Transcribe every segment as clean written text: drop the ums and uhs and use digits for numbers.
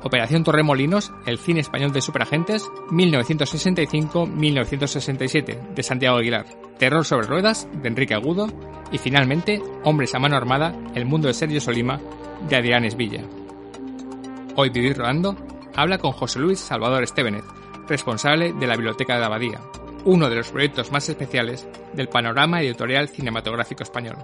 Operación Torremolinos, el cine español de superagentes, 1965-1967, de Santiago Aguilar; Terror sobre ruedas, de Enrique Agudo; y finalmente, Hombres a mano armada, el mundo de Sergio Sollima, de Adrián Esvilla. Hoy Vivir Rodando habla con José Luis Salvador Estévanez, responsable de la Biblioteca de la Abadía, uno de los proyectos más especiales del panorama editorial cinematográfico español.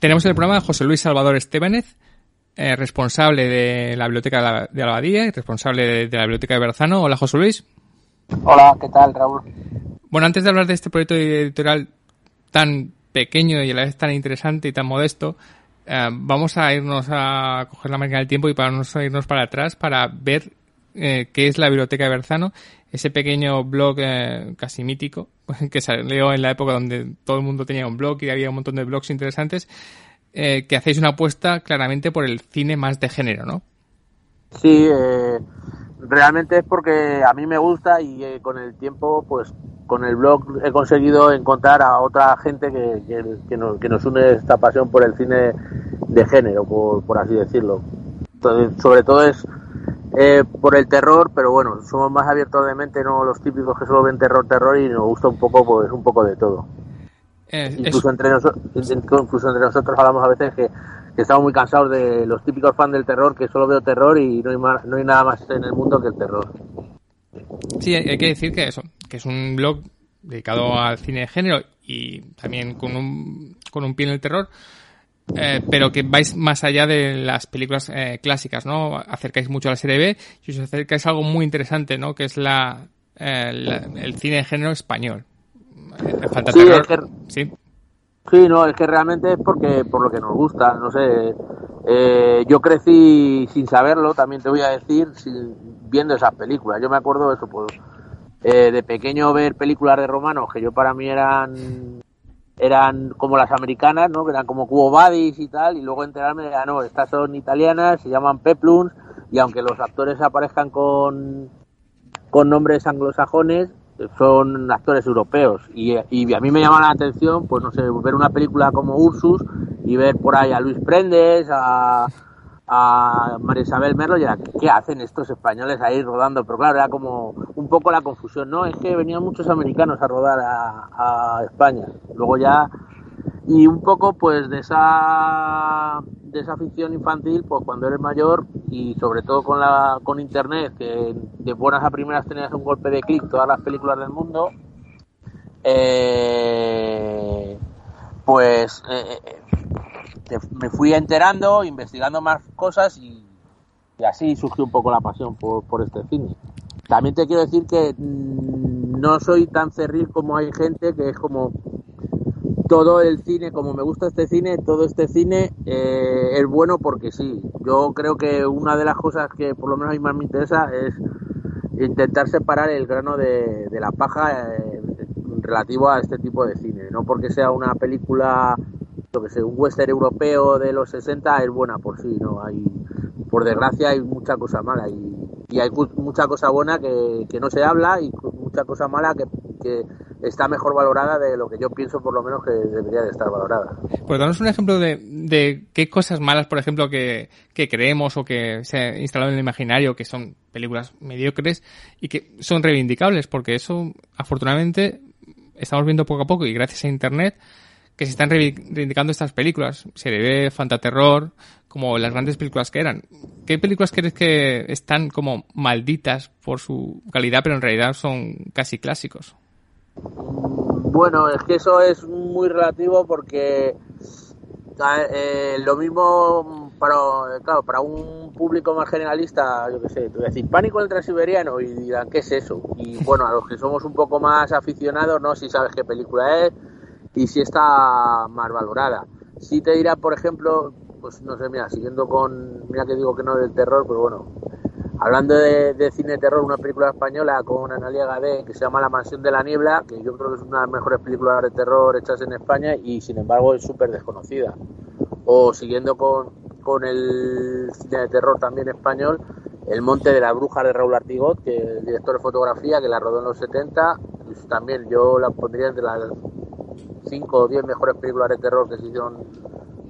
Tenemos en el programa a José Luis Salvador Estévanez, responsable de la Biblioteca de la Abadía y responsable de la Biblioteca de Berzano. Hola, José Luis. Hola, ¿qué tal, Raúl? Bueno, antes de hablar de este proyecto editorial tan pequeño y a la vez tan interesante y tan modesto, vamos a irnos a coger la máquina del tiempo y vamos a irnos para atrás para ver qué es la Biblioteca de Berzano, ese pequeño blog casi mítico que salió en la época donde todo el mundo tenía un blog y había un montón de blogs interesantes, que hacéis una apuesta claramente por el cine más de género, ¿no? Sí, realmente es porque a mí me gusta y con el tiempo, pues con el blog he conseguido encontrar a otra gente que nos une esta pasión por el cine de género, por así decirlo. Entonces, sobre todo es por el terror, pero bueno, somos más abiertos de mente, no los típicos que solo ven terror y nos gusta un poco de todo. Incluso entre nosotros hablamos a veces que estamos muy cansados de los típicos fans del terror, que solo veo terror y no hay nada más en el mundo que el terror. Sí, hay que decir que es un blog dedicado al cine de género y también con un pie en el terror. Pero que vais más allá de las películas clásicas, ¿no? Acercáis mucho a la serie B y os acercáis a algo muy interesante, ¿no? Que es el cine de género español. Falta sí, terror. Es que realmente es porque por lo que nos gusta, no sé. Yo crecí sin saberlo, también te voy a decir, viendo esas películas. Yo me acuerdo de eso, pues, de pequeño ver películas de romanos que yo para mí eran como las americanas, ¿no? Que eran como Cubo Badis y tal, y luego enterarme de, estas son italianas, se llaman Peplums, y aunque los actores aparezcan con nombres anglosajones, son actores europeos. Y a mí me llama la atención, pues no sé, ver una película como Ursus y ver por ahí a Luis Prendes, a María Isabel Merlo, y era, ¿qué hacen estos españoles ahí rodando? Pero claro, era como un poco la confusión, ¿no? Es que venían muchos americanos a rodar a España. Luego ya, y un poco pues de esa afición infantil, pues cuando eres mayor y sobre todo con internet, que de buenas a primeras tenías un golpe de clic todas las películas del mundo, me fui enterando, investigando más cosas y Y así surgió un poco la pasión por este cine. También te quiero decir que no soy tan cerril como hay gente, que es como todo el cine, como me gusta este cine, todo este cine es bueno porque sí. Yo creo que una de las cosas que por lo menos a mí más me interesa es intentar separar el grano de la paja relativo a este tipo de cine. No porque sea una película, lo que sea, un western europeo de los 60 es buena por sí, ¿no? Hay, por desgracia, hay mucha cosa mala y hay mucha cosa buena que no se habla y mucha cosa mala que está mejor valorada de lo que yo pienso, por lo menos, que debería de estar valorada. Pues danos un ejemplo de qué cosas malas, por ejemplo, que creemos o que se ha instalado en el imaginario, que son películas mediocres y que son reivindicables, porque eso, afortunadamente, estamos viendo poco a poco y gracias a Internet que se están reivindicando estas películas. Serie B, Fantaterror, como las grandes películas que eran. ¿Qué películas crees que están como malditas por su calidad, pero en realidad son casi clásicos? Bueno, es que eso es muy relativo porque lo mismo para un público más generalista, yo qué sé, te voy a decir Pánico en el Transiberiano y dirán, ¿qué es eso? Y bueno, a los que somos un poco más aficionados, no, si sabes qué película es y si está más valorada. Si te dirá, por ejemplo, pues no sé, mira, siguiendo con, mira que digo que no del terror, pero bueno, hablando de cine de terror, una película española con Analia Gade que se llama La mansión de la niebla, que yo creo que es una de las mejores películas de terror hechas en España y sin embargo es súper desconocida. O siguiendo con el cine de terror también español, El monte de la bruja de Raúl Artigot, que es el director de fotografía que la rodó en los 70, pues también yo la pondría entre las 5 o 10 mejores películas de terror que se hicieron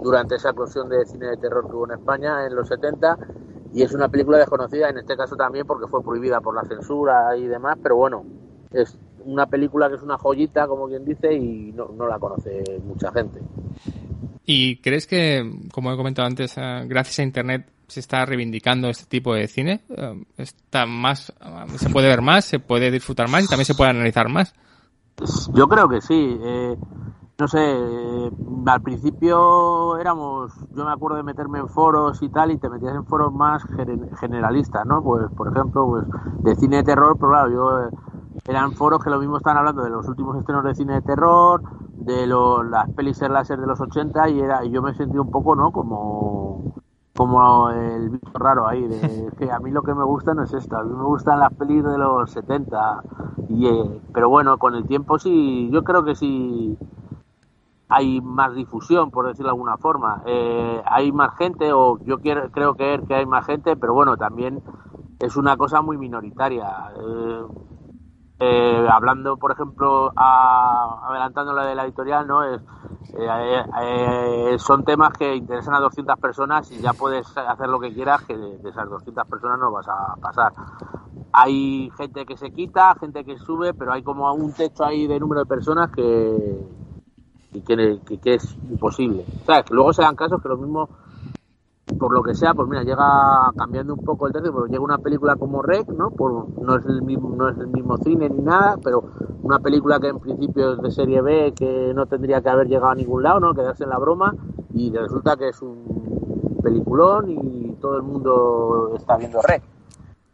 durante esa eclosión de cine de terror que hubo en España en los 70. Y es una película desconocida, en este caso también porque fue prohibida por la censura y demás, pero bueno, es una película que es una joyita, como quien dice, y no la conoce mucha gente. ¿Y crees que, como he comentado antes, gracias a Internet se está reivindicando este tipo de cine? Está más, ¿se puede ver más, se puede disfrutar más y también se puede analizar más? Yo creo que sí. No sé, al principio éramos, yo me acuerdo de meterme en foros y tal, y te metías en foros más generalistas, ¿no? Pues, por ejemplo, pues de cine de terror, pero claro, eran foros que lo mismo estaban hablando de los últimos estrenos de cine de terror, de las pelis láser de los 80, y yo me sentí un poco, ¿no? Como el bicho raro ahí, de que a mí lo que me gusta no es esto, a mí me gustan las pelis de los 70, pero bueno, con el tiempo sí, yo creo que sí. Hay más difusión, por decirlo de alguna forma. Hay más gente, o yo creo que hay más gente, pero bueno, también es una cosa muy minoritaria. Hablando, por ejemplo, adelantando la de la editorial, ¿no? Son temas que interesan a 200 personas y ya puedes hacer lo que quieras, que de esas 200 personas no vas a pasar. Hay gente que se quita, gente que sube, pero hay como un techo ahí de número de personas que es imposible. O sea, que luego se dan casos que lo mismo, por lo que sea, pues mira, llega cambiando un poco el tercio, pero llega una película como Rec, ¿no? No es el mismo cine ni nada, pero una película que en principio es de serie B, que no tendría que haber llegado a ningún lado, ¿no? Quedarse en la broma, y resulta que es un peliculón y todo el mundo está viendo Rec.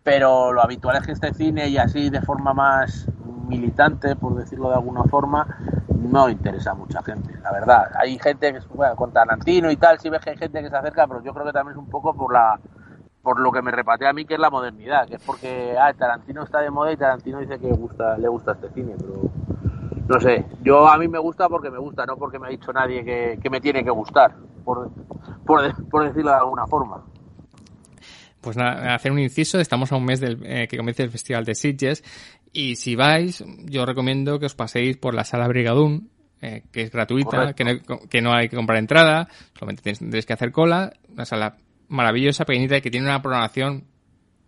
Pero lo habitual es que este cine, y así de forma más militante, por decirlo de alguna forma, no interesa a mucha gente, la verdad. Hay gente que, bueno, con Tarantino y tal, sí ves que hay gente que se acerca, pero yo creo que también es un poco por lo que me repatea a mí, que es la modernidad, que es porque Tarantino está de moda y Tarantino dice que le gusta este cine, pero no sé, yo a mí me gusta porque me gusta, no porque me ha dicho nadie que me tiene que gustar, por decirlo de alguna forma. Pues nada, hacer un inciso, estamos a un mes que comienza el Festival de Sitges y si vais, yo recomiendo que os paséis por la sala Brigadoon, que es gratuita, que no hay que comprar entrada, solamente tendréis que hacer cola, una sala maravillosa, pequeñita, que tiene una programación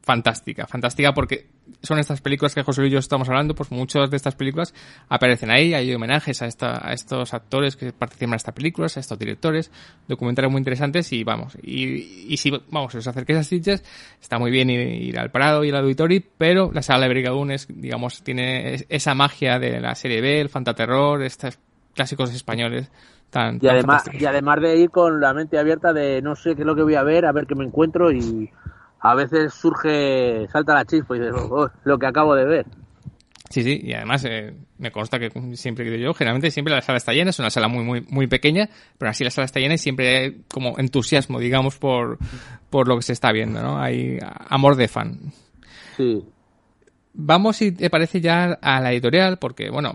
fantástica, fantástica porque son estas películas que José Luis y yo estamos hablando, pues muchas de estas películas aparecen ahí, hay homenajes a estos actores que participan en estas películas, a estos directores, documentales muy interesantes y vamos, y si vamos, os acerquéis a Sitges, está muy bien ir al Prado y al Auditorio, pero la sala de Brigadoon es, digamos, tiene esa magia de la serie B, el fantaterror, estos clásicos españoles tan fantásticos. Y además de ir con la mente abierta de no sé qué es lo que voy a ver qué me encuentro y a veces surge, salta la chispa y dices, oh, lo que acabo de ver. Sí, sí, y además me consta que siempre que yo, generalmente siempre la sala está llena, es una sala muy muy muy pequeña, pero así la sala está llena y siempre hay como entusiasmo, digamos, por lo que se está viendo, ¿no? Hay amor de fan. Sí. Vamos, si te parece, ya a la editorial, porque, bueno,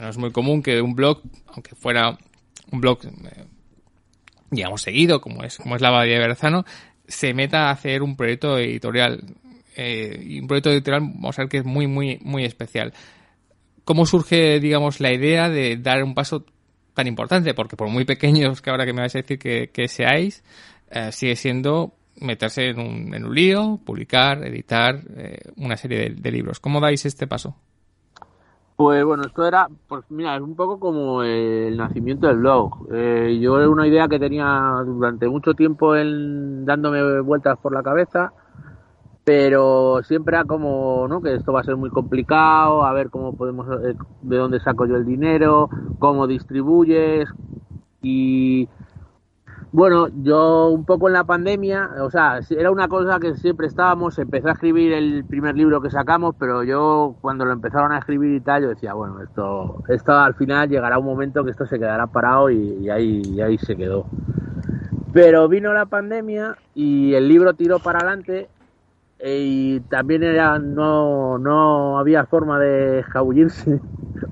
no es muy común que un blog, aunque fuera un blog, digamos, seguido, como es la Abadía de Berzano, se meta a hacer un proyecto editorial. Y un proyecto editorial, vamos a ver, que es muy, muy, muy especial. ¿Cómo surge, digamos, la idea de dar un paso tan importante? Porque por muy pequeños que ahora que me vais a decir que seáis, sigue siendo meterse en un lío, publicar, editar una serie de libros. ¿Cómo dais este paso? Pues bueno, esto era, pues mira, es un poco como el nacimiento del blog. Yo era una idea que tenía durante mucho tiempo dándome vueltas por la cabeza, pero siempre era como, ¿no?, que esto va a ser muy complicado, a ver cómo podemos, de dónde saco yo el dinero, cómo distribuyes. Y bueno, yo un poco en la pandemia, o sea, era una cosa que siempre estábamos, empecé a escribir el primer libro que sacamos, pero yo cuando lo empezaron a escribir y tal, yo decía, bueno, esto al final llegará un momento que esto se quedará parado y ahí se quedó. Pero vino la pandemia y el libro tiró para adelante y también no había forma de escabullirse,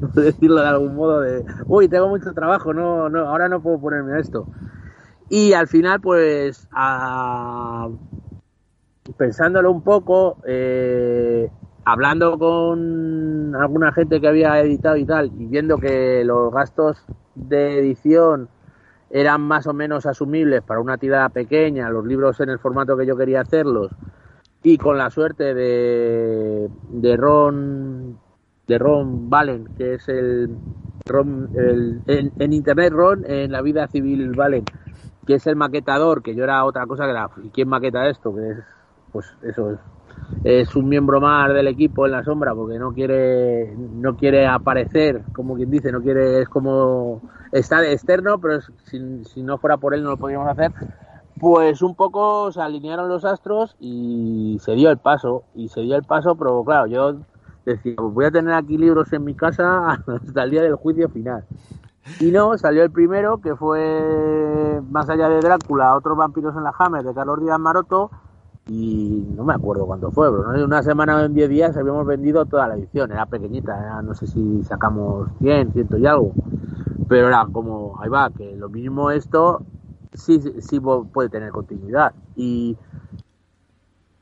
por decirlo de algún modo, de, uy, tengo mucho trabajo, no, ahora no puedo ponerme a esto. Y al final, pues, pensándolo un poco, hablando con alguna gente que había editado y tal, y viendo que los gastos de edición eran más o menos asumibles para una tirada pequeña, los libros en el formato que yo quería hacerlos, y con la suerte de Ron Valen, que es en internet Ron, en la vida civil Valen, que es el maquetador, que yo era otra cosa que era, ¿y quién maqueta esto? Que es, pues eso, es un miembro más del equipo en la sombra, porque no quiere aparecer, como quien dice, no quiere, es como, está de externo, pero si no fuera por él no lo podríamos hacer. Pues un poco se alinearon los astros y se dio el paso, pero claro, yo decía, pues voy a tener aquí libros en mi casa hasta el día del juicio final. Y no, salió el primero, que fue Más allá de Drácula, Otros vampiros en la Hammer, de Carlos Díez Maroto, y no me acuerdo cuánto fue, pero en una semana o en 10 días habíamos vendido toda la edición, era pequeñita, no sé si sacamos 100, 100 y algo, pero era como, ahí va, que lo mínimo esto sí puede tener continuidad. Y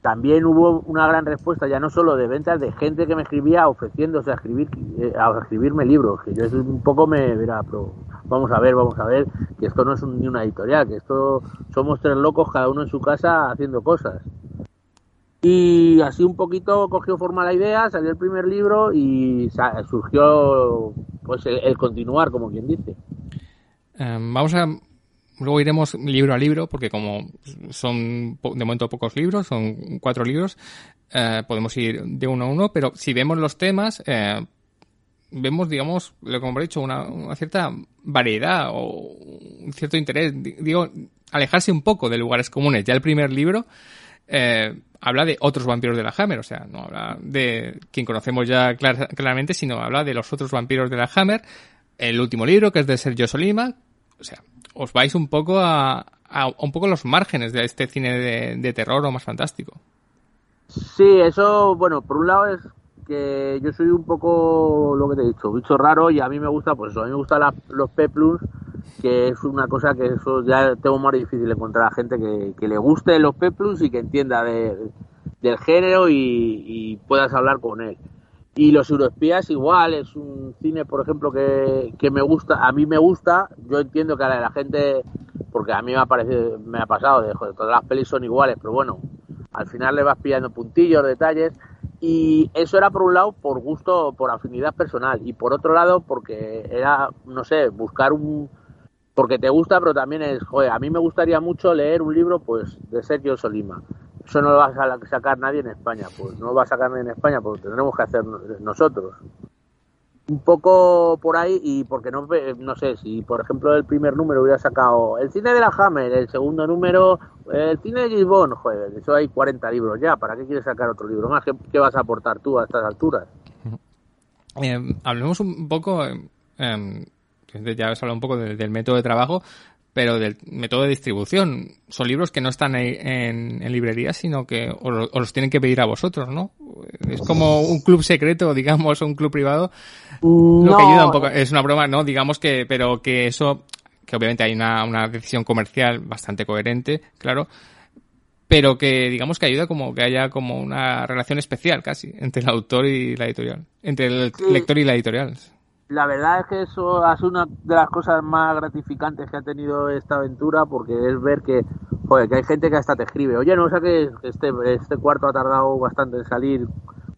también hubo una gran respuesta, ya no solo de ventas, de gente que me escribía ofreciéndose a escribirme libros, que yo un poco me verá, pero vamos a ver, que esto no es ni una editorial, que esto somos tres locos, cada uno en su casa haciendo cosas. Y así un poquito cogió forma la idea, salió el primer libro y surgió pues el continuar, como quien dice. Luego iremos libro a libro, porque como son de momento pocos libros, son 4 libros, podemos ir de uno a uno, pero si vemos los temas, vemos, digamos, lo que hemos dicho, una cierta variedad o un cierto interés. Digo, alejarse un poco de lugares comunes. Ya el primer libro habla de otros vampiros de la Hammer, o sea, no habla de quien conocemos ya claramente, sino habla de los otros vampiros de la Hammer. El último libro, que es de Sergio Sollima, o sea, os vais un poco a un poco los márgenes de este cine de terror o más fantástico. Sí, eso, bueno, por un lado es que yo soy un poco, lo que te he dicho, bicho raro, y a mí me gusta, pues eso, a mí me gustan los Peplums, que es una cosa que eso ya tengo más difícil encontrar a gente que le guste los Peplums y que entienda del género y puedas hablar con él. Y los euroespías igual, es un cine, por ejemplo, que me gusta, a mí me gusta, yo entiendo que a la gente, porque a mí me ha pasado, de joder, todas las pelis son iguales, pero bueno, al final le vas pillando puntillos, detalles, y eso era por un lado por gusto, por afinidad personal, y por otro lado porque era, no sé, buscar porque te gusta, pero también es, joder, a mí me gustaría mucho leer un libro, pues, de Sergio Sollima. Eso no lo va a sacar nadie en España, pues no lo va a sacar nadie en España, porque tendremos que hacer nosotros. un poco por ahí, y porque no sé, si por ejemplo el primer número hubiera sacado el cine de la Hammer, el segundo número el cine de Gisbon, joder, eso hay 40 libros ya, ¿para qué quieres sacar otro libro más? ¿Qué vas a aportar tú a estas alturas? Hablemos un poco, ya habéis hablado un poco del método de trabajo, pero del método de distribución. Son libros que no están en librerías, sino que os los tienen que pedir a vosotros, ¿no? Es como un club secreto, digamos, o un club privado. Lo que ayuda un poco, es una broma, ¿no? Digamos que, pero que eso, que obviamente hay una decisión comercial bastante coherente, claro, pero que digamos que ayuda como que haya como una relación especial casi entre el autor y la editorial, entre el lector y la editorial. La verdad es que eso es una de las cosas más gratificantes que ha tenido esta aventura, porque es ver que, joder, que hay gente que hasta te escribe, oye, no, o sea que este cuarto ha tardado bastante en salir,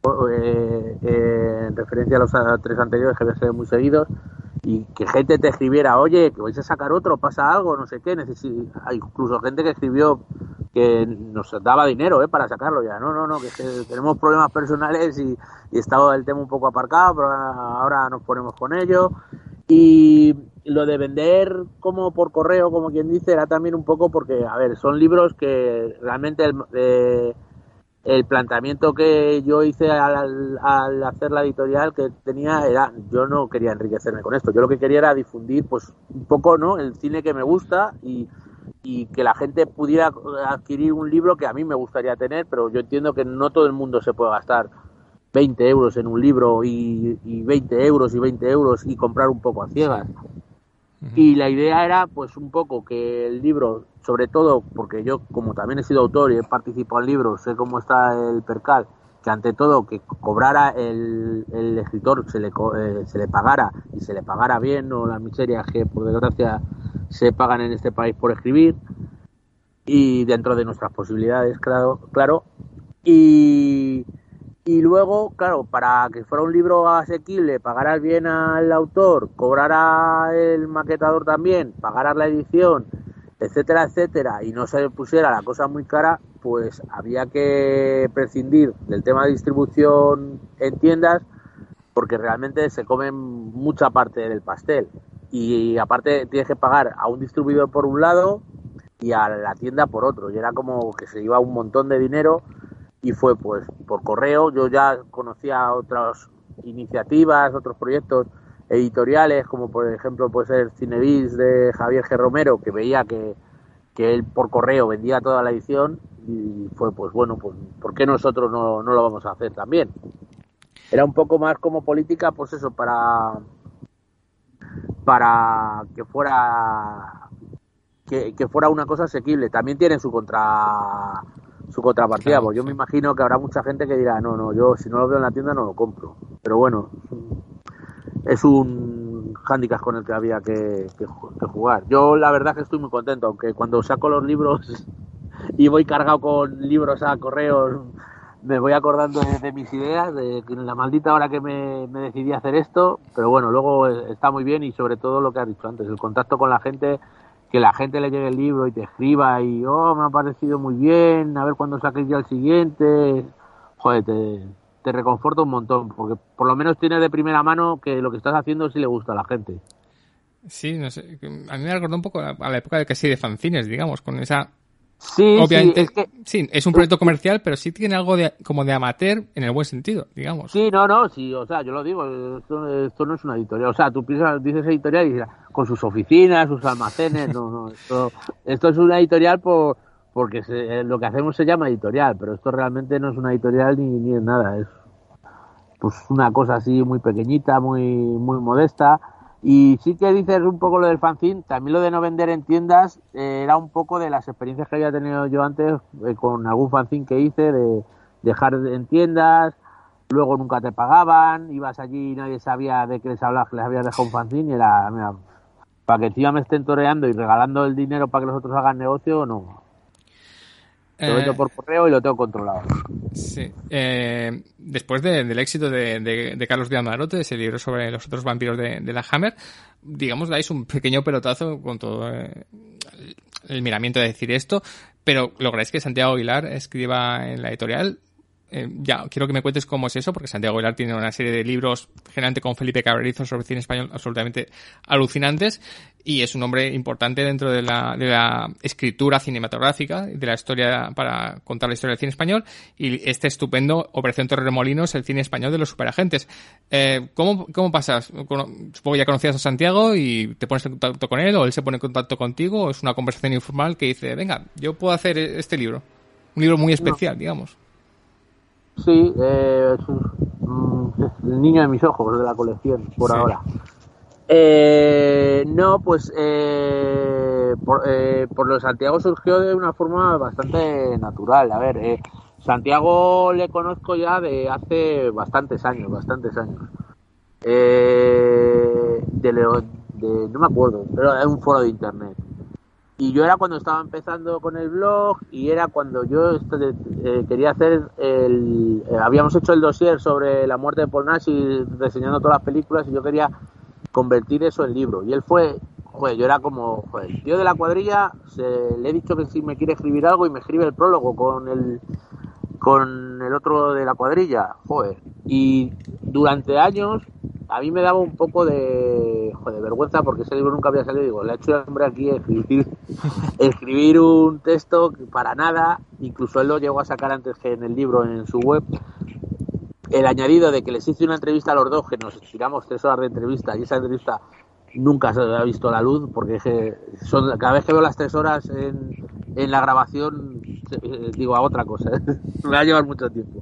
en referencia a los tres anteriores que habían sido muy seguidos, y que gente te escribiera, oye, que vais a sacar otro, pasa algo, no sé qué, hay incluso gente que escribió que nos daba dinero para sacarlo ya, no, que tenemos problemas personales y estaba el tema un poco aparcado, pero ahora nos ponemos con ello. Y lo de vender como por correo, como quien dice, era también un poco porque, a ver, son libros que realmente el planteamiento que yo hice al hacer la editorial que tenía era, yo no quería enriquecerme con esto, yo lo que quería era difundir pues un poco, ¿no?, el cine que me gusta y que la gente pudiera adquirir un libro que a mí me gustaría tener, pero yo entiendo que no todo el mundo se puede gastar 20 euros en un libro y 20 euros y comprar un poco a ciegas. Uh-huh. Y la idea era pues un poco que el libro, sobre todo porque yo como también he sido autor y he participado en libros, sé cómo está el percal, que ante todo que cobrara el escritor, se le pagara, y se le pagara bien, no las miserias que por desgracia se pagan en este país por escribir, y dentro de nuestras posibilidades, claro. Y luego, claro, para que fuera un libro asequible, pagaras bien al autor, cobrara el maquetador también, pagaras la edición, etcétera, etcétera, y no se pusiera la cosa muy cara, pues había que prescindir del tema de distribución en tiendas, porque realmente se comen mucha parte del pastel. Y aparte tienes que pagar a un distribuidor por un lado y a la tienda por otro. Y era como que se iba un montón de dinero, y fue pues por correo. Yo ya conocía otras iniciativas, otros proyectos editoriales, como por ejemplo puede ser Cinevis de Javier G. Romero, que veía que él por correo vendía toda la edición, y fue pues bueno, pues ¿por qué nosotros no lo vamos a hacer también? Era un poco más como política, pues eso, para que fuera una cosa asequible. También tiene su contrapartida, claro, porque yo me imagino que habrá mucha gente que dirá, no, yo si no lo veo en la tienda no lo compro, pero bueno, es un hándicap con el que había que jugar. Yo la verdad que estoy muy contento, aunque cuando saco los libros y voy cargado con libros a correos, me voy acordando de mis ideas, de la maldita hora que me decidí a hacer esto, pero bueno, luego está muy bien, y sobre todo lo que has dicho antes, el contacto con la gente, que la gente le llegue el libro y te escriba y, oh, me ha parecido muy bien, a ver cuándo saques ya el siguiente, joder, te reconforta un montón, porque por lo menos tienes de primera mano que lo que estás haciendo sí le gusta a la gente. Sí, no sé, a mí me recordó un poco a la época de casi de fanzines, digamos, con esa... Sí, obviamente, sí, es un proyecto comercial, pero sí tiene algo como de amateur en el buen sentido, digamos. Sí, sí, o sea, yo lo digo, esto no es una editorial, o sea, tú piensas, dices editorial y con sus oficinas, sus almacenes, esto es una editorial porque lo que hacemos se llama editorial, pero esto realmente no es una editorial ni es nada, es pues una cosa así muy pequeñita, muy, muy modesta. Y sí que dices un poco lo del fanzine, también lo de no vender en tiendas, era un poco de las experiencias que había tenido yo antes con algún fanzine que hice, de dejar en tiendas, luego nunca te pagaban, ibas allí y nadie sabía de qué les hablabas, que les habías dejado un fanzine, y era, mira, para que encima me estén toreando y regalando el dinero para que los otros hagan negocio, no. Lo vendo por correo y lo tengo controlado. Sí. Después del éxito de Carlos Díez Maroto, ese libro sobre los otros vampiros de la Hammer, digamos, dais un pequeño pelotazo con todo el miramiento de decir esto, pero lográis que Santiago Aguilar escriba en la editorial ya, quiero que me cuentes cómo es eso, porque Santiago Aguilar tiene una serie de libros, generalmente con Felipe Cabrerizo, sobre cine español, absolutamente alucinantes, y es un hombre importante dentro de la escritura cinematográfica, de la historia, para contar la historia del cine español, y este estupendo Operación Torremolinos, el cine español de los superagentes. ¿Cómo pasas? Supongo que ya conocías a Santiago y te pones en contacto con él, o él se pone en contacto contigo, o es una conversación informal que dice, venga, yo puedo hacer este libro. Un libro muy especial, digamos. Sí, es el niño de mis ojos de la colección, por sí. Ahora. Por lo de Santiago surgió de una forma bastante natural. A ver, Santiago le conozco ya de hace bastantes años. No me acuerdo, pero era un foro de internet. Y yo era cuando estaba empezando con el blog y era cuando yo quería hacer habíamos hecho el dossier sobre la muerte de Paul Nash y reseñando todas las películas y yo quería convertir eso en libro. Y él fue, yo era como, el tío de la cuadrilla, le he dicho que si me quiere escribir algo y me escribe el prólogo con el otro de la cuadrilla, Y durante años a mí me daba un poco de vergüenza porque ese libro nunca había salido. Digo, le ha hecho el hombre aquí escribir un texto que para nada, incluso él lo llegó a sacar antes que en el libro, en su web. El añadido de que les hice una entrevista a los dos, que nos tiramos 3 horas de entrevista, y esa entrevista nunca se había visto la luz, porque cada vez que veo las 3 horas en la grabación, digo, a otra cosa, me va a llevar mucho tiempo.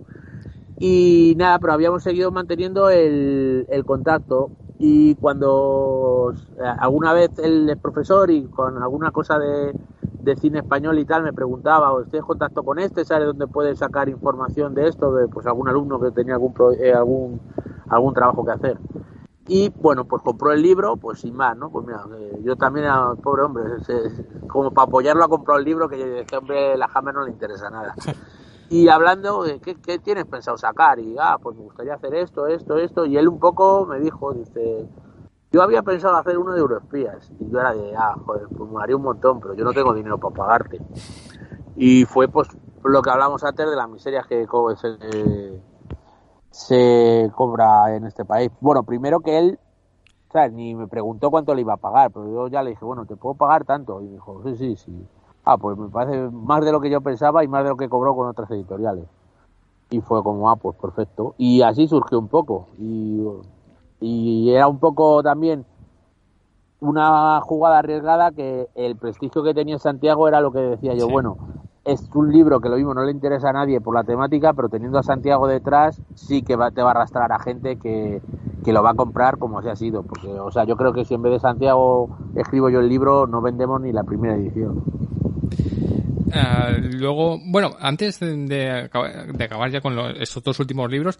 Y nada, pero habíamos seguido manteniendo el contacto y cuando alguna vez él es profesor y con alguna cosa de cine español y tal me preguntaba, ¿estoy en contacto con este? ¿Sabe dónde puede sacar información de esto? De pues algún alumno que tenía algún trabajo que hacer. Y bueno, pues compró el libro, pues sin más, ¿no? Pues mira, yo también, pobre hombre, como para apoyarlo ha comprado el libro que este hombre la Hammer no le interesa nada. Y hablando, ¿qué tienes pensado sacar? Y, pues me gustaría hacer esto. Y él un poco me dijo, dice, yo había pensado hacer uno de euroespías. Y yo era de, pues me haría un montón, pero yo no tengo dinero para pagarte. Y fue, pues, lo que hablamos antes de las miserias que se cobra en este país. Bueno, primero que él, ¿sabes? Ni me preguntó cuánto le iba a pagar, pero yo ya le dije, bueno, ¿te puedo pagar tanto? Y me dijo, sí. Pues me parece más de lo que yo pensaba y más de lo que cobró con otras editoriales. Y fue como, pues perfecto. Y así surgió un poco. Y era un poco también una jugada arriesgada que el prestigio que tenía Santiago era lo que decía yo, sí. Bueno, es un libro que lo mismo no le interesa a nadie por la temática, pero teniendo a Santiago detrás sí que te va a arrastrar a gente que lo va a comprar como se ha sido. Porque, o sea, yo creo que si en vez de Santiago escribo yo el libro, no vendemos ni la primera edición. Luego, bueno, antes de acabar ya con estos 2 últimos libros,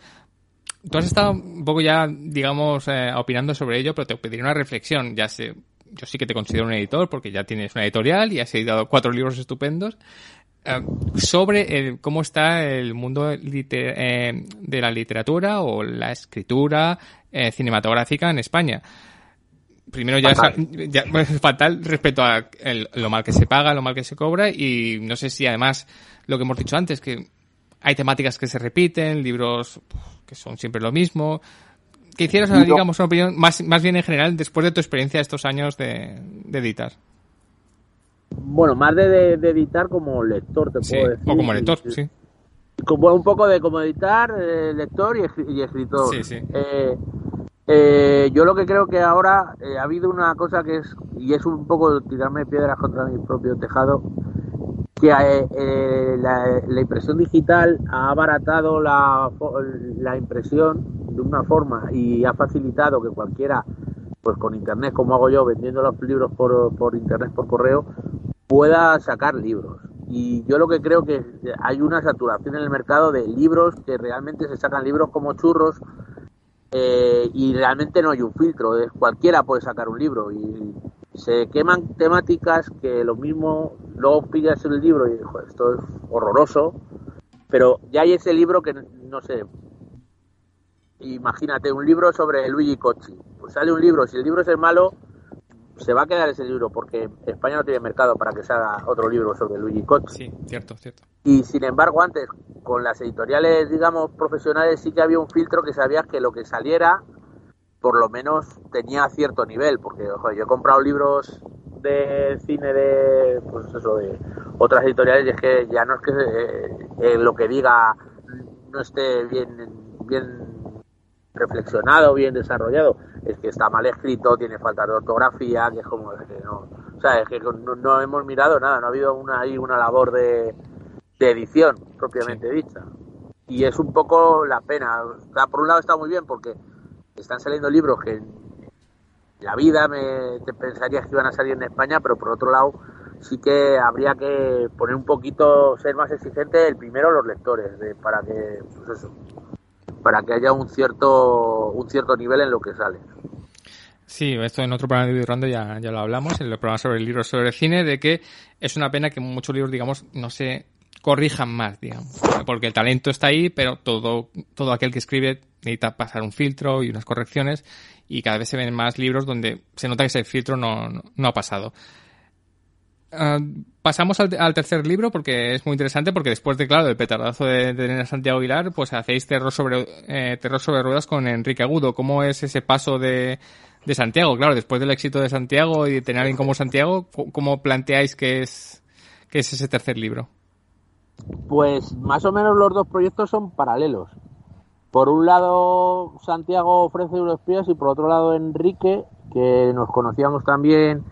tú has estado un poco ya, digamos, opinando sobre ello, pero te pediré una reflexión. Ya sé, yo sí que te considero un editor porque ya tienes una editorial y has editado 4 libros estupendos sobre cómo está el mundo de la literatura o la escritura cinematográfica en España. Primero ya es fatal respecto a lo mal que se paga, lo mal que se cobra y no sé si además lo que hemos dicho antes, que hay temáticas que se repiten, libros que son siempre lo mismo. Que hicieras, digamos, una opinión más bien en general después de tu experiencia de estos años de editar. Bueno, más de editar como lector, te puedo decir. O como lector, sí. Como un poco de como editar, lector y escritor. Sí, sí. Yo lo que creo que ahora ha habido una cosa que es, y es un poco tirarme piedras contra mi propio tejado, que la impresión digital ha abaratado la impresión de una forma y ha facilitado que cualquiera, pues con internet, como hago yo, vendiendo los libros por internet, por correo, pueda sacar libros. Y yo lo que creo que hay una saturación en el mercado de libros que realmente se sacan libros como churros. Y realmente no hay un filtro, cualquiera puede sacar un libro y se queman temáticas que lo mismo luego pillas el libro y dices, esto es horroroso, pero ya hay ese libro que no sé, imagínate un libro sobre Luigi Cocci, pues sale un libro, si el libro es el malo se va a quedar ese libro porque España no tiene mercado para que se haga otro libro sobre Luigi Cocci. Sí, cierto. Y sin embargo antes con las editoriales, digamos, profesionales sí que había un filtro que sabías que lo que saliera por lo menos tenía cierto nivel, porque ojo, yo he comprado libros de cine de, pues eso, de otras editoriales, y es que ya no es que lo que diga no esté bien reflexionado, bien desarrollado, es que está mal escrito, tiene falta de ortografía, que es como que no, o sea, es que no hemos mirado nada, no ha habido una labor de edición propiamente dicha, y es un poco la pena. O sea, por un lado está muy bien porque están saliendo libros que la vida te pensarías que iban a salir en España, pero por otro lado sí que habría que poner un poquito, ser más exigente el primero los lectores, para que pues eso, para que haya un cierto nivel en lo que sale. Sí, esto en otro programa de Vivir Rodando ya lo hablamos, en los programas sobre libros sobre cine, de que es una pena que muchos libros, digamos, no se corrijan más, digamos, porque el talento está ahí, pero todo aquel que escribe necesita pasar un filtro y unas correcciones, y cada vez se ven más libros donde se nota que ese filtro no ha pasado. Pasamos al tercer libro, porque es muy interesante, porque después de, claro, el petardazo de tener a Santiago Aguilar, pues hacéis Terror sobre ruedas con Enrique Agudo. ¿Cómo es ese paso de Santiago? Claro, después del éxito de Santiago y de tener a alguien como Santiago, ¿cómo planteáis que es ese tercer libro? Pues más o menos los dos proyectos son paralelos. Por un lado, Santiago ofrece Euroespías, y por otro lado, Enrique, que nos conocíamos también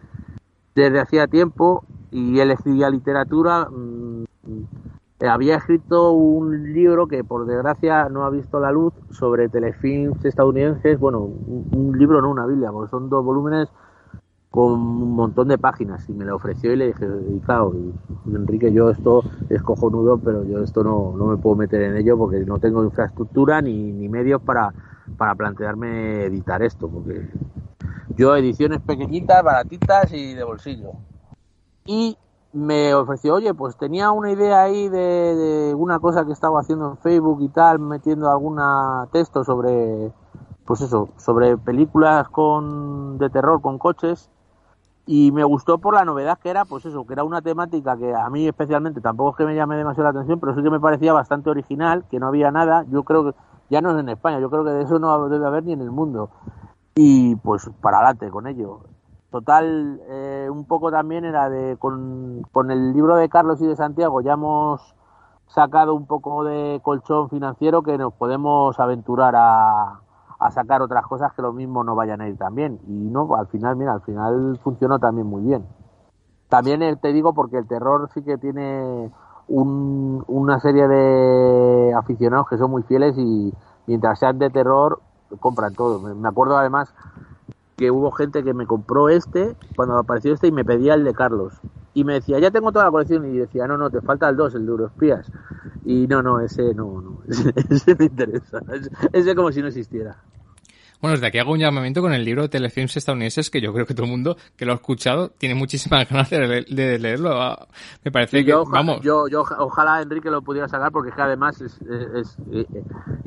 desde hacía tiempo, y él escribía literatura. Había escrito un libro que, por desgracia, no ha visto la luz, sobre telefilms estadounidenses. Bueno, un libro, no una biblia, porque son dos volúmenes con un montón de páginas, y me lo ofreció y le dije, y claro, Enrique, yo esto es cojonudo, pero yo esto no me puedo meter en ello porque no tengo infraestructura ni medios para plantearme editar esto, porque yo ediciones pequeñitas, baratitas y de bolsillo. Y me ofreció, oye, pues tenía una idea ahí de una cosa que estaba haciendo en Facebook y tal, metiendo algún texto sobre, pues eso, sobre películas de terror con coches. Y me gustó por la novedad que era, pues eso, que era una temática que a mí especialmente tampoco es que me llame demasiado la atención, pero sí que me parecía bastante original, que no había nada. Yo creo que, ya no es en España, yo creo que de eso no debe haber ni en el mundo. Y pues para adelante con ello. Total, un poco también era con el libro de Carlos y de Santiago ya hemos sacado un poco de colchón financiero que nos podemos aventurar a sacar otras cosas que lo mismo no vayan a ir tan bien. Y no, al final funcionó también muy bien. También te digo, porque el terror sí que tiene una serie de aficionados que son muy fieles, y mientras sean de terror compran todo. Me acuerdo además que hubo gente que me compró cuando apareció y me pedía el de Carlos. Y me decía, ya tengo toda la colección. Y decía, no, te falta el 2, el de Euroespías. Y ese me interesa. Ese como si no existiera. Bueno, desde aquí hago un llamamiento con el libro de telefilms estadounidenses, que yo creo que todo el mundo que lo ha escuchado tiene muchísimas ganas de leerlo. Me parece que, vamos. Yo ojalá Enrique lo pudiera sacar, porque es que además es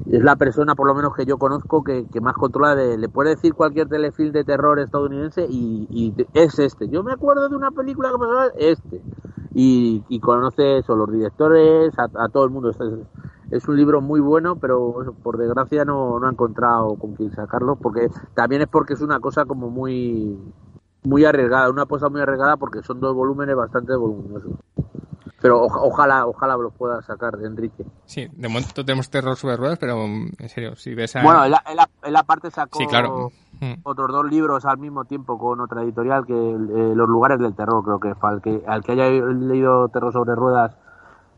la persona, por lo menos que yo conozco, que más controla le puede decir cualquier telefilm de terror estadounidense y es este. Yo me acuerdo de una película que pasaba y conoce eso, los directores, a todo el mundo. Es un libro muy bueno, pero por desgracia no ha encontrado con quién sacarlo, porque también es porque es una cosa como muy, muy arriesgada, una cosa muy arriesgada, porque son dos volúmenes bastante voluminosos. Pero ojalá lo pueda sacar de Enrique. Sí, de momento tenemos Terror sobre ruedas, pero en serio, si ves a... Bueno, él aparte sacó, sí, claro, otros dos libros al mismo tiempo con otra editorial, que Los lugares del terror, creo que para al que haya leído Terror sobre ruedas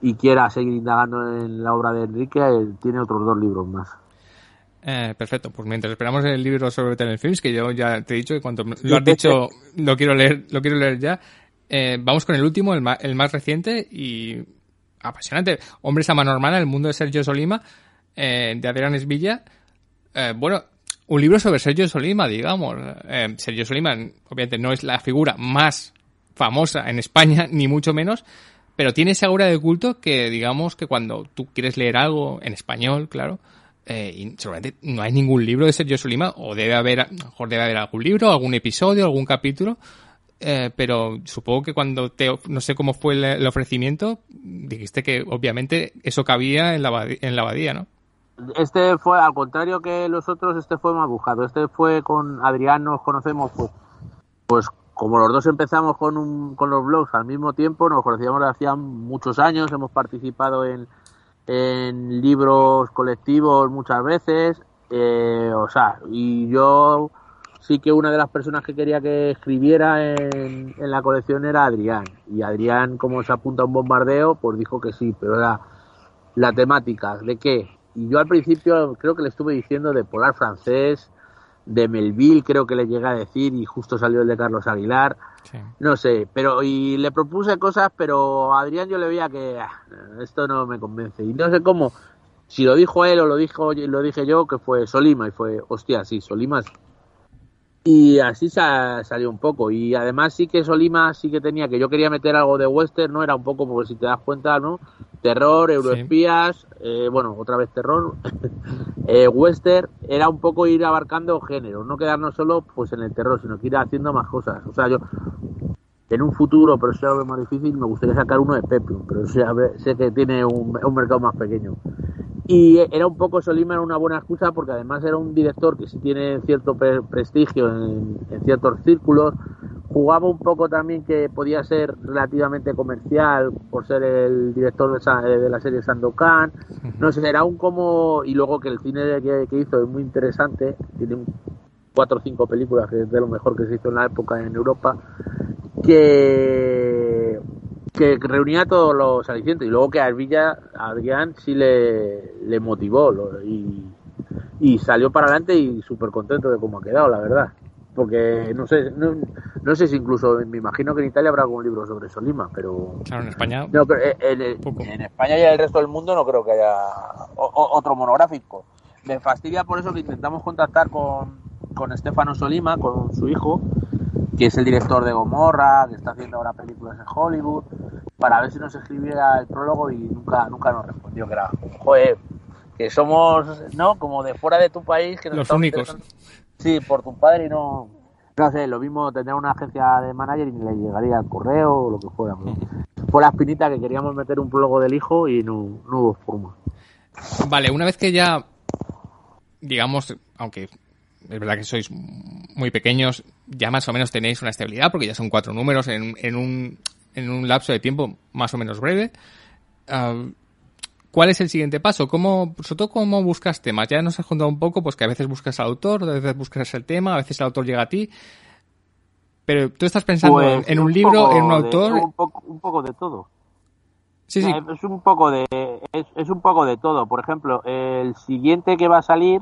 y quiera seguir indagando en la obra de Enrique, tiene otros dos libros más. Perfecto, pues mientras esperamos el libro sobre telefilms, que yo ya te he dicho, y cuando lo has dicho, lo quiero leer ya, vamos con el último, el más reciente y apasionante, Hombres a mano armada, el mundo de Sergio Sollima, de Adrián Esvilla. Bueno, un libro sobre Sergio Sollima, digamos. Sergio Sollima, obviamente, no es la figura más famosa en España, ni mucho menos, pero tiene esa aura de culto que, digamos, que cuando tú quieres leer algo en español, claro, y seguramente no hay ningún libro de Sergio Sollima, o debe haber algún libro, algún episodio, algún capítulo, Pero supongo que cuando no sé cómo fue el ofrecimiento, dijiste que obviamente eso cabía en la abadía, ¿no? Este fue, al contrario que los otros, este fue más buscado. Este fue con Adrián, nos conocemos, pues como los dos empezamos con los blogs al mismo tiempo, nos conocíamos desde hacía muchos años, hemos participado en libros colectivos muchas veces, y yo sí que una de las personas que quería que escribiera en la colección era Adrián, y Adrián, como se apunta a un bombardeo, pues dijo que sí, pero era la temática, ¿de qué? Y yo al principio creo que le estuve diciendo de polar francés, de Melville creo que le llegué a decir, y justo salió el de Carlos Aguilar, sí. No sé, pero y le propuse cosas, pero a Adrián yo le veía que esto no me convence, y no sé cómo, si lo dijo él o lo dije yo, que fue Sollima, y fue, hostia, sí, Sollima. Y así salió un poco, y además sí que Sollima sí que tenía, que yo quería meter algo de western, ¿no? Era un poco, porque si te das cuenta, ¿no? Terror, euroespías, sí. Otra vez terror, western, era un poco ir abarcando géneros, no quedarnos solo pues en el terror, sino que ir haciendo más cosas. O sea, yo en un futuro, pero eso ya lo veo más difícil, me gustaría sacar uno de Peplum, pero eso ya sé que tiene un mercado más pequeño. Y era un poco, Sollima era una buena excusa, porque además era un director que sí tiene cierto prestigio en ciertos círculos, jugaba un poco también que podía ser relativamente comercial por ser el director de la serie Sandokan, no sé, era un como... Y luego que el cine que hizo es muy interesante, tiene 4 o 5 películas que es de lo mejor que se hizo en la época en Europa, que reunía todos los alicientes, y luego que a Adrián sí le motivó y salió para adelante, y súper contento de cómo ha quedado, la verdad, porque no sé si incluso me imagino que en Italia habrá algún libro sobre Sollima, pero claro, en España no, pero en España y en el resto del mundo no creo que haya otro monográfico. Me fastidia por eso que intentamos contactar con Stefano Sollima, con su hijo, que es el director de Gomorra, que está haciendo ahora películas en Hollywood, para ver si nos escribiera el prólogo, y nunca nos respondió, que era, joder, que somos, ¿no?, como de fuera de tu país, que nos los únicos interesando. Sí, por tu padre, y no sé, lo mismo tendría una agencia de manager y le llegaría el correo o lo que fuera. Fue la espinita que queríamos meter un prólogo del hijo y no hubo forma. Vale, una vez que ya, digamos, aunque es verdad que sois muy pequeños, ya más o menos tenéis una estabilidad, porque ya son 4 números en un lapso de tiempo más o menos breve. ¿Cuál es el siguiente paso? Sobre todo, ¿cómo buscas temas? Ya nos has contado un poco, pues que a veces buscas al autor, a veces buscas el tema, a veces el autor llega a ti. Pero tú estás pensando pues en un libro, en un autor... Un poco de todo. Sí, sí. Es un poco de todo. Por ejemplo, el siguiente que va a salir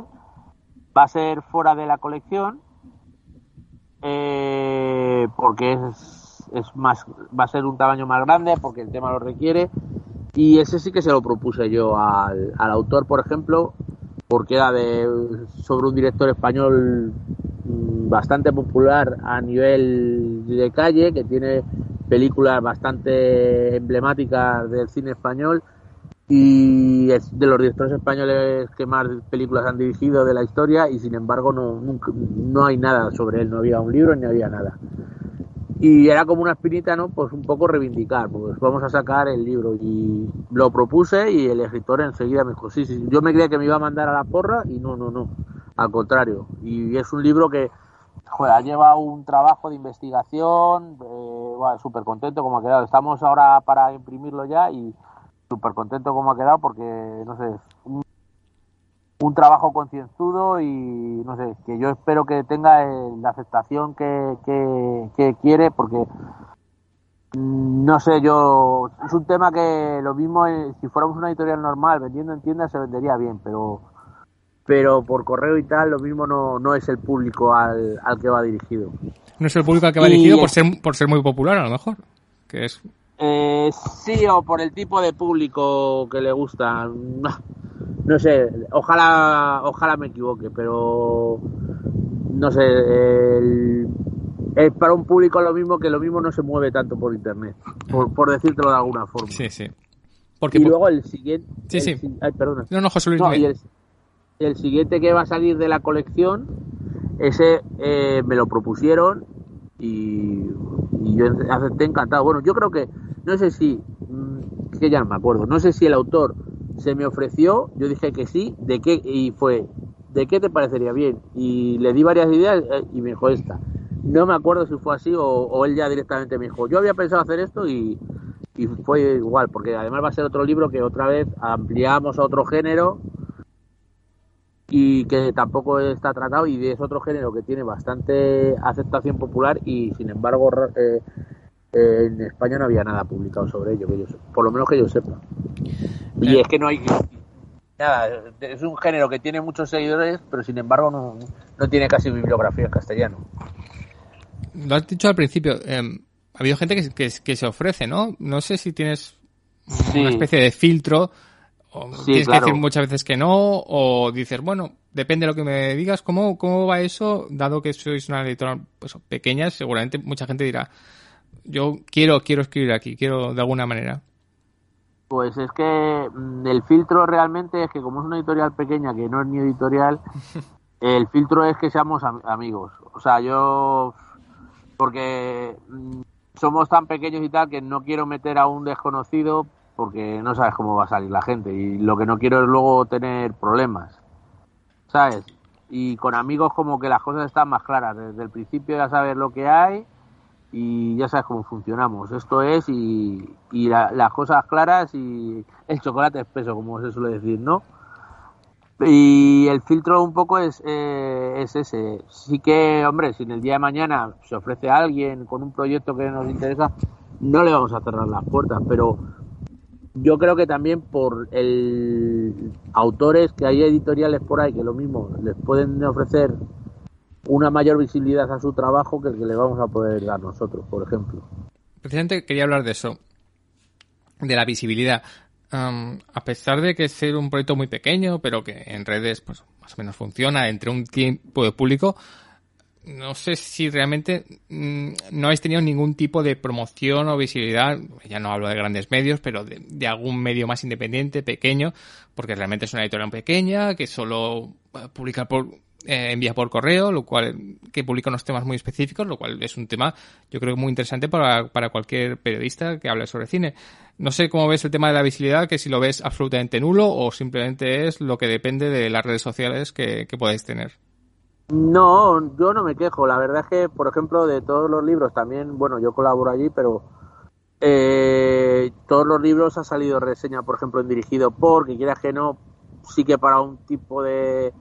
va a ser fuera de la colección, porque es más, va a ser un tamaño más grande, porque el tema lo requiere. Y ese sí que se lo propuse yo al autor, por ejemplo, porque era sobre un director español bastante popular a nivel de calle, que tiene películas bastante emblemáticas del cine español, y es de los directores españoles que más películas han dirigido de la historia, y sin embargo no hay nada sobre él, no había un libro ni había nada. Y era como una espinita, ¿no? Pues un poco reivindicar, pues vamos a sacar el libro. Y lo propuse, y el escritor enseguida me dijo, sí, yo me creía que me iba a mandar a la porra, y no, al contrario. Y es un libro que, joder, ha llevado un trabajo de investigación, súper contento como ha quedado. Estamos ahora para imprimirlo ya, y súper contento como ha quedado, porque, no sé, un trabajo concienzudo, y no sé, que yo espero que tenga la aceptación que quiere, porque no sé, yo es un tema que lo mismo si fuéramos una editorial normal vendiendo en tiendas se vendería bien, pero por correo y tal lo mismo no es el público al que va dirigido. No es el público al que va dirigido por ser muy popular a lo mejor, que es sí, o por el tipo de público que le gusta. No sé, ojalá me equivoque, pero no sé, es para un público lo mismo no se mueve tanto por internet, por decírtelo de alguna forma. Sí, sí. Luego el siguiente... Sí, sí. Ay, perdona. No, José Luis. No, y el siguiente que va a salir de la colección, ese me lo propusieron y yo acepté encantado. Bueno, yo creo que, no sé si, que ya no me acuerdo, no sé si el autor se me ofreció, yo dije que sí, de qué, y fue, ¿de qué te parecería bien? Y le di varias ideas y me dijo esta. No me acuerdo si fue así o él ya directamente me dijo, yo había pensado hacer esto y fue igual, porque además va a ser otro libro que otra vez ampliamos a otro género y que tampoco está tratado, y es otro género que tiene bastante aceptación popular y sin embargo en España no había nada publicado sobre ello, que yo, por lo menos que yo sepa. Y es que no hay nada, es un género que tiene muchos seguidores, pero sin embargo no tiene casi bibliografía en castellano. Lo has dicho al principio, ha habido gente que se ofrece, ¿no? No sé si tienes una especie de filtro, o tienes que decir muchas veces que no, o dices, bueno, depende de lo que me digas. ¿Cómo va eso? Dado que sois una editora pues, pequeña, seguramente mucha gente dirá, yo quiero escribir aquí, quiero de alguna manera. Pues es que el filtro realmente es que como es una editorial pequeña, que no es mi editorial, el filtro es que seamos amigos. O sea, yo... porque somos tan pequeños y tal que no quiero meter a un desconocido porque no sabes cómo va a salir la gente y lo que no quiero es luego tener problemas, ¿sabes? Y con amigos como que las cosas están más claras, desde el principio ya sabes lo que hay y ya sabes cómo funcionamos, esto es y las cosas claras y el chocolate espeso, como se suele decir, ¿no? Y el filtro un poco es ese. Sí que, hombre, si en el día de mañana se ofrece a alguien con un proyecto que nos interesa, no le vamos a cerrar las puertas, pero yo creo que también por el autores, que hay editoriales por ahí que lo mismo, les pueden ofrecer una mayor visibilidad a su trabajo que el que le vamos a poder dar nosotros, por ejemplo. Precisamente quería hablar de eso, de la visibilidad. A pesar de que es un proyecto muy pequeño, pero que en redes pues más o menos funciona entre un tiempo de público, no sé si realmente no habéis tenido ningún tipo de promoción o visibilidad, ya no hablo de grandes medios, pero de algún medio más independiente, pequeño, porque realmente es una editorial pequeña que solo publica envía por correo, lo cual que publica unos temas muy específicos, lo cual es un tema yo creo muy interesante para cualquier periodista que hable sobre cine. No sé cómo ves el tema de la visibilidad, que si lo ves absolutamente nulo o simplemente es lo que depende de las redes sociales que podáis tener. No, yo no me quejo. La verdad es que, por ejemplo, de todos los libros también, bueno, yo colaboro allí, pero todos los libros ha salido reseña, por ejemplo, en Dirigido Por, que quieras que no, sí que para un tipo de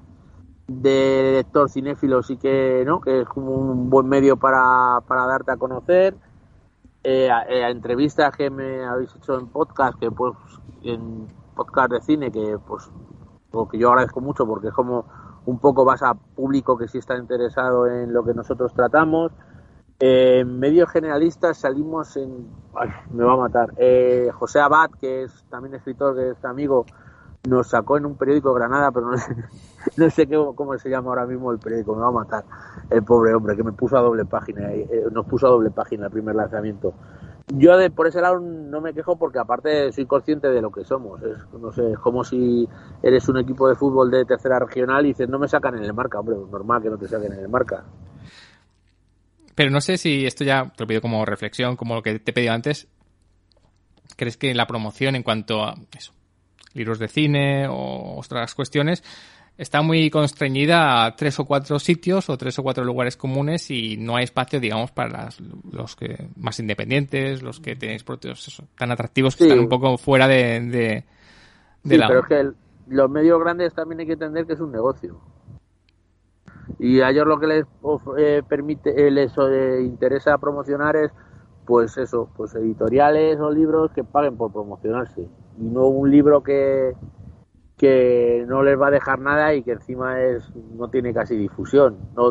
lector cinéfilo sí que no, que es como un buen medio para darte a conocer, a entrevistas que me habéis hecho en podcast, que pues en podcast de cine, que pues que yo agradezco mucho porque es como un poco vas a público que sí está interesado en lo que nosotros tratamos. En medios generalistas salimos en José Abad, que es también escritor, que es amigo, nos sacó en un periódico de Granada, pero no sé cómo se llama ahora mismo el periódico, me va a matar el pobre hombre, que me puso a doble página, nos puso a doble página el primer lanzamiento. Yo por ese lado no me quejo, porque aparte soy consciente de lo que somos. No sé, es como si eres un equipo de fútbol de tercera regional y dices, no me sacan en el Marca, hombre, es normal que no te saquen en el Marca. Pero no sé si esto ya te lo pido como reflexión, como lo que te he pedido antes. ¿Crees que la promoción en cuanto a eso, libros de cine o otras cuestiones, está muy constreñida a 3 o 4 sitios o 3 o 4 lugares comunes y no hay espacio, digamos, para los que más independientes, los que tenéis proyectos tan atractivos que están un poco fuera de la... pero es que los medios grandes también hay que entender que es un negocio. Y a ellos lo que les interesa promocionar es, pues eso, pues editoriales o libros que paguen por promocionarse. Y no un libro que no les va a dejar nada y que encima no tiene casi difusión, no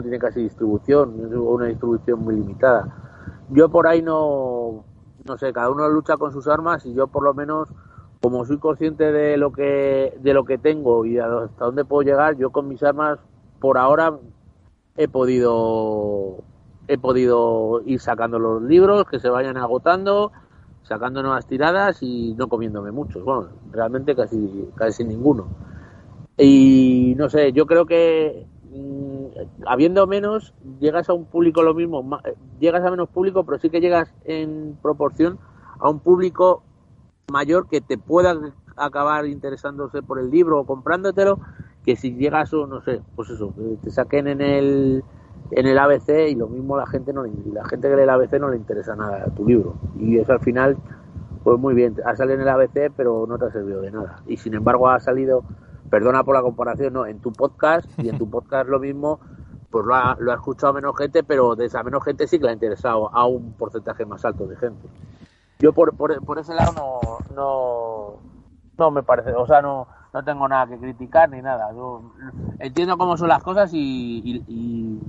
tiene casi distribución, es una distribución muy limitada. Yo por ahí no sé, cada uno lucha con sus armas, y yo por lo menos, como soy consciente de lo que tengo y hasta dónde puedo llegar, yo con mis armas por ahora he podido ir sacando los libros, que se vayan agotando, sacando nuevas tiradas y no comiéndome muchos, bueno, realmente casi ninguno. Y no sé, yo creo que habiendo menos, llegas a un público lo mismo, llegas a menos público, pero sí que llegas en proporción a un público mayor que te pueda acabar interesándose por el libro o comprándotelo, que si llegas o no sé, pues eso, te saquen en el ABC y lo mismo la gente que lee el ABC no le interesa nada a tu libro, y eso al final pues muy bien, ha salido en el ABC pero no te ha servido de nada, y sin embargo ha salido, perdona por la comparación, no, en tu podcast, y en tu podcast lo mismo, pues lo ha escuchado menos gente, pero de esa menos gente sí que le ha interesado a un porcentaje más alto de gente. Yo por ese lado no me parece, o sea, no tengo nada que criticar ni nada. Yo entiendo cómo son las cosas y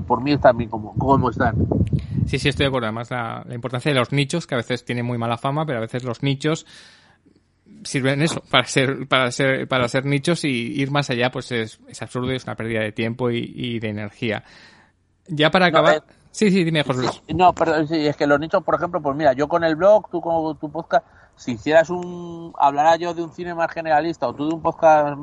por mí están bien como están. Sí, sí, estoy de acuerdo. Además, la importancia de los nichos, que a veces tienen muy mala fama, pero a veces los nichos sirven eso, para ser nichos, y ir más allá pues es absurdo y es una pérdida de tiempo y de energía. Ya para acabar... Sí, dime, José Luis. No, pero sí, es que los nichos, por ejemplo, pues mira, yo con el blog, tú con tu podcast, si hicieras hablara yo de un cine más generalista, o tú de un podcast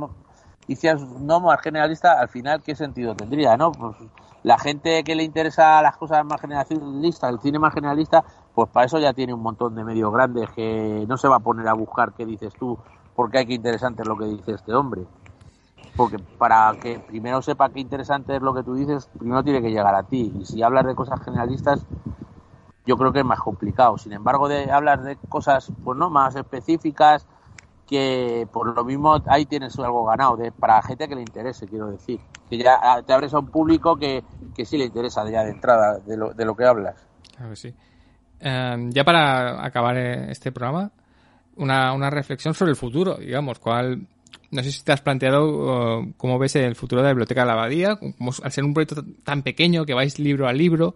hicieras no más generalista, al final, ¿qué sentido tendría, no? Pues la gente que le interesa las cosas más generalistas, el cine más generalista, pues para eso ya tiene un montón de medios grandes, que no se va a poner a buscar qué dices tú, porque hay que interesante es lo que dice este hombre. Porque para que primero sepa qué interesante es lo que tú dices, primero tiene que llegar a ti. Y si hablas de cosas generalistas, yo creo que es más complicado. Sin embargo, de hablar de cosas pues no más específicas, que por lo mismo ahí tienes algo ganado, para gente que le interese, quiero decir. Que ya te abres a un público que sí le interesa ya de entrada de lo que hablas. Claro que sí. Ya para acabar este programa, una reflexión sobre el futuro, digamos, cuál... No sé si te has planteado cómo ves el futuro de la Biblioteca de la Abadía, al ser un proyecto tan pequeño que vais libro a libro,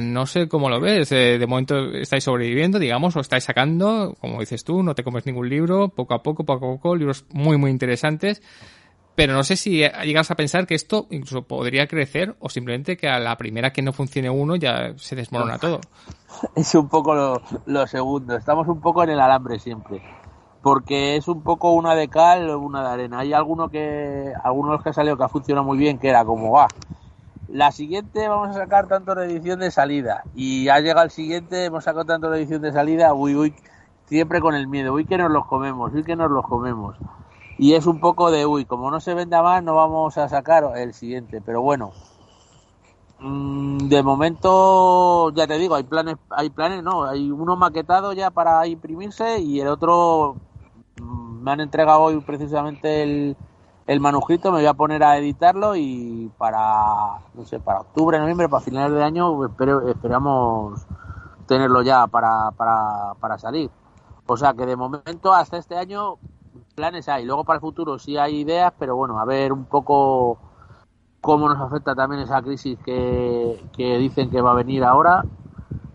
no sé cómo lo ves, de momento estáis sobreviviendo, digamos, o estáis sacando, como dices tú, no te comes ningún libro, poco a poco, libros muy, muy interesantes, pero no sé si llegas a pensar que esto incluso podría crecer, o simplemente que a la primera que no funcione uno ya se desmorona todo. Es un poco lo segundo, estamos un poco en el alambre siempre. Porque es un poco una de cal, una de arena. Hay algunos que han salido que ha funcionado muy bien, que era como, la siguiente vamos a sacar tanto de edición de salida. Y ha llegado el siguiente, hemos sacado tanto de edición de salida, uy, siempre con el miedo, uy, que nos los comemos. Y es un poco de, como no se venda más, no vamos a sacar el siguiente. Pero bueno, de momento, ya te digo, hay planes, no, hay uno maquetado ya para imprimirse, y el otro... Me han entregado hoy precisamente el manuscrito, me voy a poner a editarlo, y para octubre, noviembre, para finales de año esperamos tenerlo ya para salir. O sea que de momento hasta este año planes hay, luego para el futuro sí hay ideas, pero bueno, a ver un poco cómo nos afecta también esa crisis que dicen que va a venir ahora.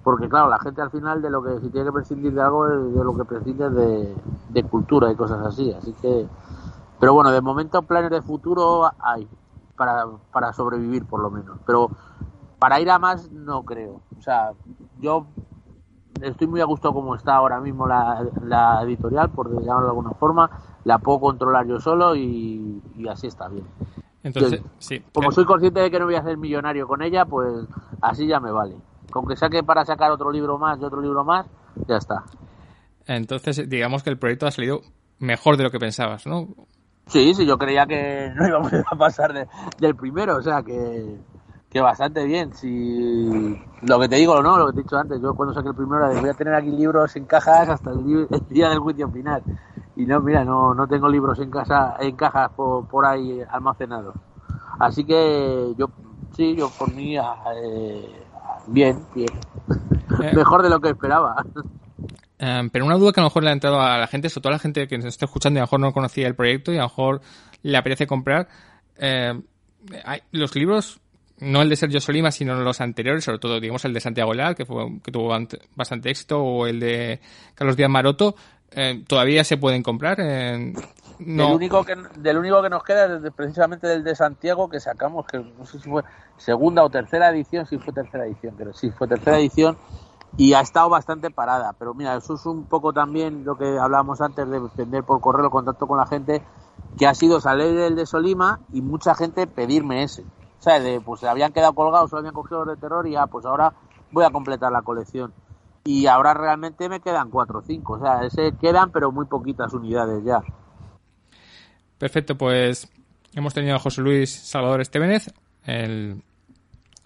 Porque claro, la gente al final de lo que si tiene que prescindir de algo es de lo que prescinde de cultura y cosas así, así que... Pero bueno, de momento planes de futuro hay para sobrevivir por lo menos, pero para ir a más no creo. O sea, yo estoy muy a gusto como está ahora mismo la editorial, por llamarlo de alguna forma, la puedo controlar yo solo y así está bien. Entonces, yo, sí. Como soy consciente de que no voy a ser millonario con ella, pues así ya me vale. Con que saque para sacar otro libro más y otro libro más, ya está. Entonces, digamos que el proyecto ha salido mejor de lo que pensabas, ¿no? Sí, yo creía que no íbamos a pasar del primero, o sea, que bastante bien. Si lo que te digo, no, lo que te he dicho antes, yo cuando saqué el primero era de, voy a tener aquí libros en cajas hasta el día del juicio final. Y no, mira, no tengo libros en cajas por ahí almacenados. Así que yo por mí... Bien. Mejor de lo que esperaba. Pero una duda que a lo mejor le ha entrado a la gente, sobre todo a la gente que nos está escuchando y a lo mejor no conocía el proyecto y a lo mejor le apetece comprar. Los libros, no el de Sergio Sollima, sino los anteriores, sobre todo digamos el de Santiago Aguilar, que tuvo bastante éxito, o el de Carlos Díez Maroto, ¿todavía se pueden comprar? No. Del único que nos queda es precisamente del de Santiago, que sacamos, que no sé si fue segunda o tercera edición, sí fue tercera edición, y ha estado bastante parada, pero mira, eso es un poco también lo que hablábamos antes de vender por correo, el contacto con la gente, que ha sido salir el de Sollima y mucha gente pedirme ese. O sea, pues se habían quedado colgados, se habían cogido los de terror y ya, pues ahora voy a completar la colección. Y ahora realmente me quedan 4 o 5. O sea, ese quedan, pero muy poquitas unidades ya. Perfecto, pues hemos tenido a José Luis Salvador Estévanez, el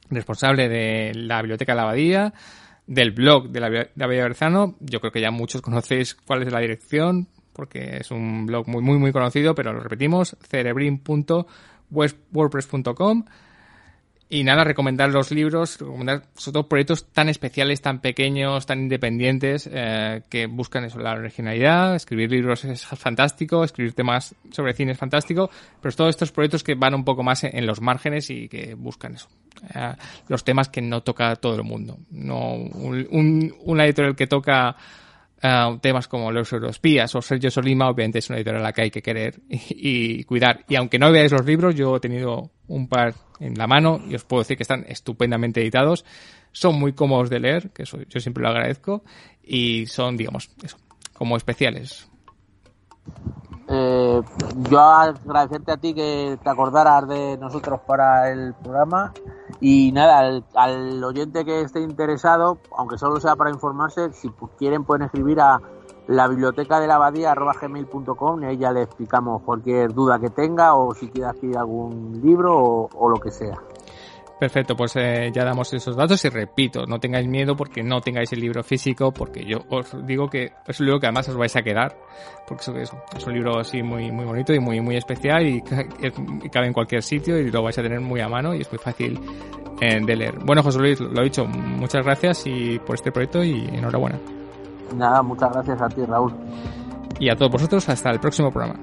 responsable de la Biblioteca de la Abadía, del blog de la Abadía Berzano. Yo creo que ya muchos conocéis cuál es la dirección, porque es un blog muy, muy, muy conocido, pero lo repetimos, cerebrin.wordpress.com. Y nada, recomendar los libros, recomendar sobre todo proyectos tan especiales, tan pequeños, tan independientes, que buscan eso, la originalidad. Escribir libros es fantástico, escribir temas sobre cine es fantástico, pero todos estos proyectos que van un poco más en los márgenes y que buscan eso, los temas que no toca todo el mundo. No un editorial que toca temas como los euroespías o Sergio Sollima, obviamente es una editorial a la que hay que querer y cuidar. Y aunque no veáis los libros, yo he tenido un par en la mano y os puedo decir que están estupendamente editados, son muy cómodos de leer, que eso yo siempre lo agradezco, y son, digamos, eso, como especiales. Yo agradecerte a ti que te acordaras de nosotros para el programa. Y nada, al oyente que esté interesado, aunque solo sea para informarse, si quieren pueden escribir a labibliotecadelabadía@gmail.com y ahí ya le explicamos cualquier duda que tenga o si quiere adquirir algún libro o lo que sea. Perfecto, pues ya damos esos datos y repito, no tengáis miedo porque no tengáis el libro físico, porque yo os digo que es un libro que además os vais a quedar, porque es un libro así muy, muy bonito y muy, muy especial y cabe en cualquier sitio y lo vais a tener muy a mano y es muy fácil de leer. Bueno, José Luis, lo he dicho, muchas gracias y por este proyecto y enhorabuena. Nada, muchas gracias a ti, Raúl. Y a todos vosotros, hasta el próximo programa.